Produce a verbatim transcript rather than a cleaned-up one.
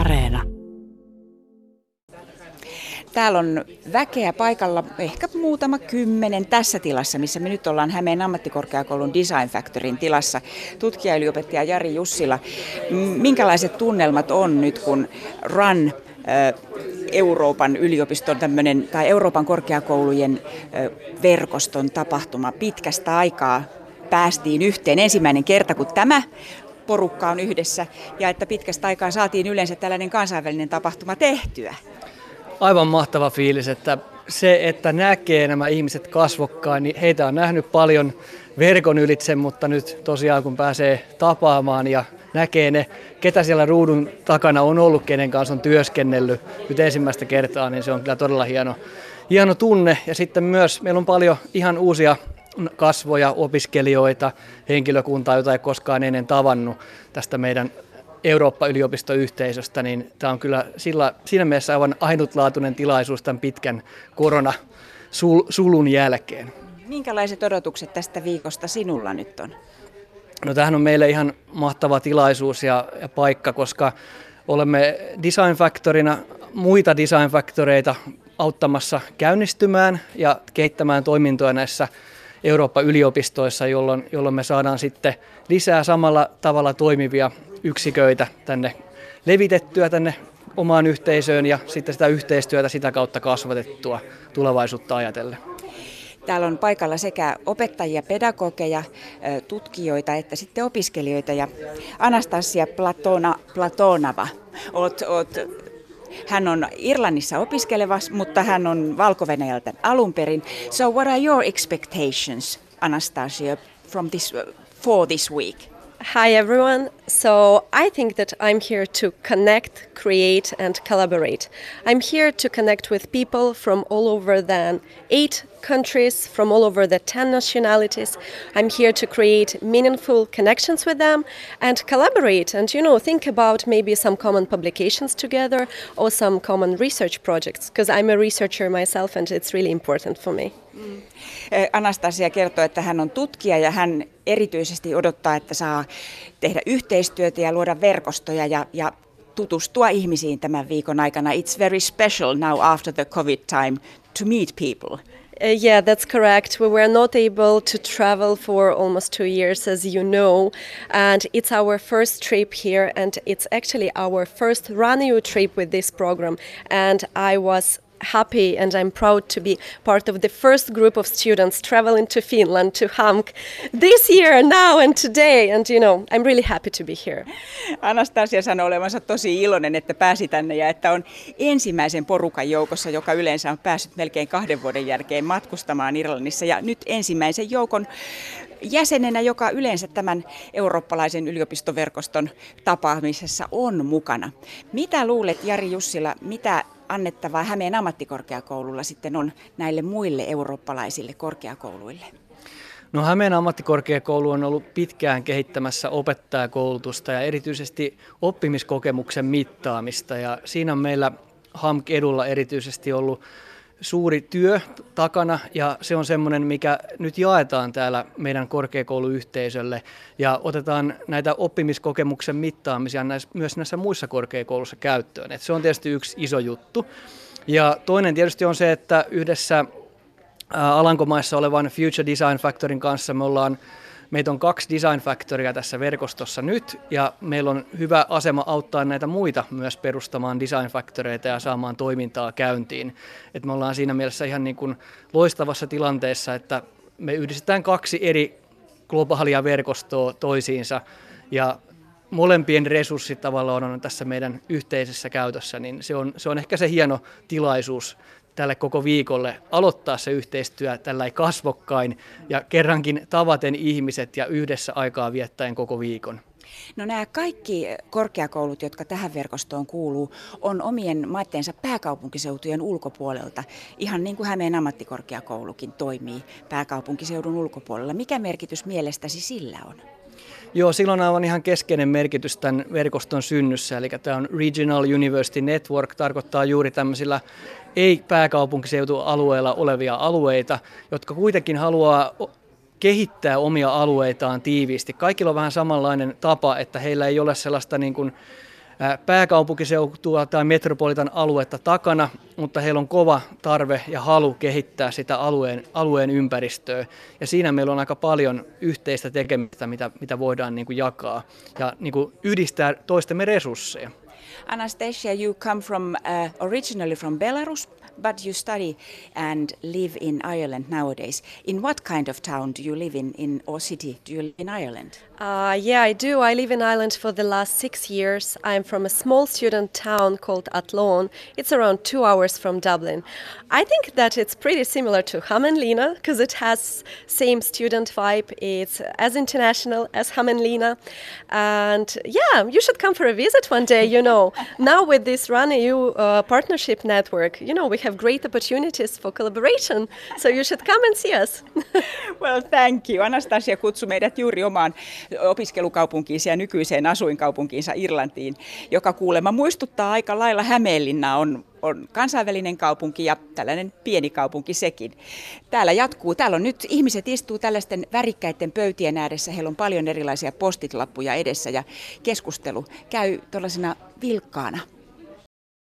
Areena. Täällä on väkeä paikalla, ehkä muutama kymmenen tässä tilassa, missä me nyt ollaan Hämeen ammattikorkeakoulun Design Factoryn tilassa. Tutkijayliopettaja Jari Jussila, minkälaiset tunnelmat on nyt, kun RUN, Euroopan yliopiston tämmöinen, tai Euroopan korkeakoulujen verkoston tapahtuma pitkästä aikaa päästiin yhteen ensimmäinen kerta, kun tämä porukka on yhdessä, ja että pitkästä aikaa saatiin yleensä tällainen kansainvälinen tapahtuma tehtyä. Aivan mahtava fiilis, että se, että näkee nämä ihmiset kasvokkain, niin heitä on nähnyt paljon verkon ylitse, mutta nyt tosiaan kun pääsee tapaamaan ja näkee ne, ketä siellä ruudun takana on ollut, kenen kanssa on työskennellyt nyt ensimmäistä kertaa, niin se on kyllä todella hieno, hieno tunne. Ja sitten myös meillä on paljon ihan uusia kasvoja, opiskelijoita, henkilökuntaa, jota ei koskaan ennen tavannut tästä meidän Eurooppa-yliopistoyhteisöstä, niin tämä on kyllä sillä, siinä mielessä aivan ainutlaatuinen tilaisuus tämän pitkän koronasulun jälkeen. Minkälaiset odotukset tästä viikosta sinulla nyt on? No tämähän on meille ihan mahtava tilaisuus ja, ja paikka, koska olemme Design Factorina muita Design Factoreita auttamassa käynnistymään ja kehittämään toimintoja näissä Eurooppa-yliopistoissa, jolloin, jolloin me saadaan sitten lisää samalla tavalla toimivia yksiköitä tänne levitettyä tänne omaan yhteisöön ja sitten sitä yhteistyötä sitä kautta kasvatettua tulevaisuutta ajatellen. Täällä on paikalla sekä opettajia, pedagogeja, tutkijoita että sitten opiskelijoita. Ja Anastasia Platona, Platonava, oot, oot, hän on Irlannissa opiskeleva, mutta hän on Valko-Venäjältä alun perin. So what are your expectations, Anastasia, from this, for this week? Hi everyone. So I think that I'm here to connect, create and collaborate. I'm here to connect with people from all over the eight countries, from all over the ten nationalities. I'm here to create meaningful connections with them and collaborate and, you know, think about maybe some common publications together or some common research projects, because I'm a researcher myself and it's really important for me. Mm. Anastasia kertoo, että hän on tutkija ja hän erityisesti odottaa, että saa tehdä yhteistyötä ja luoda verkostoja ja, ja tutustua ihmisiin tämän viikon aikana. It's very special now after the COVID time to meet people. Uh, yeah, that's correct. We were not able to travel for almost two years, as you know, and it's our first trip here, and it's actually our first RUN trip with this program, and I was happy and I'm proud to be part of the first group of students traveling to Finland, to H A M K, this year, now and today, and you know, I'm really happy to be here. Anastasia sanoi olevansa tosi iloinen, että pääsi tänne ja että on ensimmäisen porukan joukossa, joka yleensä on päässyt melkein kahden vuoden jälkeen matkustamaan Irlannissa ja nyt ensimmäisen joukon jäsenenä, joka yleensä tämän eurooppalaisen yliopistoverkoston tapaamisessa on mukana. Mitä luulet, Jari Jussila, mitä annettavaa Hämeen ammattikorkeakoululla sitten on näille muille eurooppalaisille korkeakouluille? No, Hämeen ammattikorkeakoulu on ollut pitkään kehittämässä opettajakoulutusta ja erityisesti oppimiskokemuksen mittaamista. Ja siinä on meillä H A M K-edulla erityisesti ollut suuri työ takana ja se on semmoinen, mikä nyt jaetaan täällä meidän korkeakouluyhteisölle ja otetaan näitä oppimiskokemuksen mittaamisia näissä, myös näissä muissa korkeakouluissa käyttöön. Et se on tietysti yksi iso juttu. Ja toinen tietysti on se, että yhdessä Alankomaissa olevan Future Design Factoryn kanssa me ollaan Meitä on kaksi Design Factorya tässä verkostossa nyt ja meillä on hyvä asema auttaa näitä muita myös perustamaan Design Factoryita ja saamaan toimintaa käyntiin. Et me ollaan siinä mielessä ihan niin kuin loistavassa tilanteessa, että me yhdistetään kaksi eri globaalia verkostoa toisiinsa ja molempien resurssit tavallaan on tässä meidän yhteisessä käytössä, niin se on, se on ehkä se hieno tilaisuus tälle koko viikolle aloittaa se yhteistyö tällä kasvokkain ja kerrankin tavaten ihmiset ja yhdessä aikaa viettäen koko viikon. No, nämä kaikki korkeakoulut, jotka tähän verkostoon kuuluu, on omien maitteensa pääkaupunkiseutujen ulkopuolelta, ihan niin kuin Hämeen ammattikorkeakoulukin toimii pääkaupunkiseudun ulkopuolella. Mikä merkitys mielestäsi sillä on? Joo, silloin on ihan keskeinen merkitys tämän verkoston synnyssä, eli tämä on Regional University Network, tarkoittaa juuri tämmöisillä ei-pääkaupunkiseutualueilla olevia alueita, jotka kuitenkin haluaa kehittää omia alueitaan tiiviisti. Kaikilla on vähän samanlainen tapa, että heillä ei ole sellaista niin kuin pääkaupunkiseutua tai metropolitan aluetta takana, mutta heillä on kova tarve ja halu kehittää sitä alueen, alueen ympäristöä. Ja siinä meillä on aika paljon yhteistä tekemistä, mitä, mitä voidaan niin kuin jakaa ja niin kuin yhdistää toistemme resursseja. Anastasia, you come from uh, originally from Belarus, but you study and live in Ireland nowadays. In what kind of town do you live in, in or city do you live in Ireland? Uh, yeah, I do. I live in Ireland for the last six years. I'm from a small student town called Athlone. It's around two hours from Dublin. I think that it's pretty similar to Hämeenlinna because it has same student vibe. It's as international as Hämeenlinna. And yeah, you should come for a visit one day, you know. Now with this RUN E U uh, partnership network, you know, we have great opportunities for collaboration, so you should come and see us. Well, thank you. Anastasia kutsui meidät juuri omaan opiskelukaupunkiinsa ja nykyiseen asuinkaupunkiinsa Irlantiin, joka kuulemma muistuttaa aika lailla Hämeenlinnaa, on, on kansainvälinen kaupunki ja tällainen pieni kaupunki sekin. Täällä jatkuu, täällä on nyt, ihmiset istuu tällaisten värikkäiden pöytien ääressä, heillä on paljon erilaisia postitlappuja edessä ja keskustelu käy tuollaisena vilkkaana.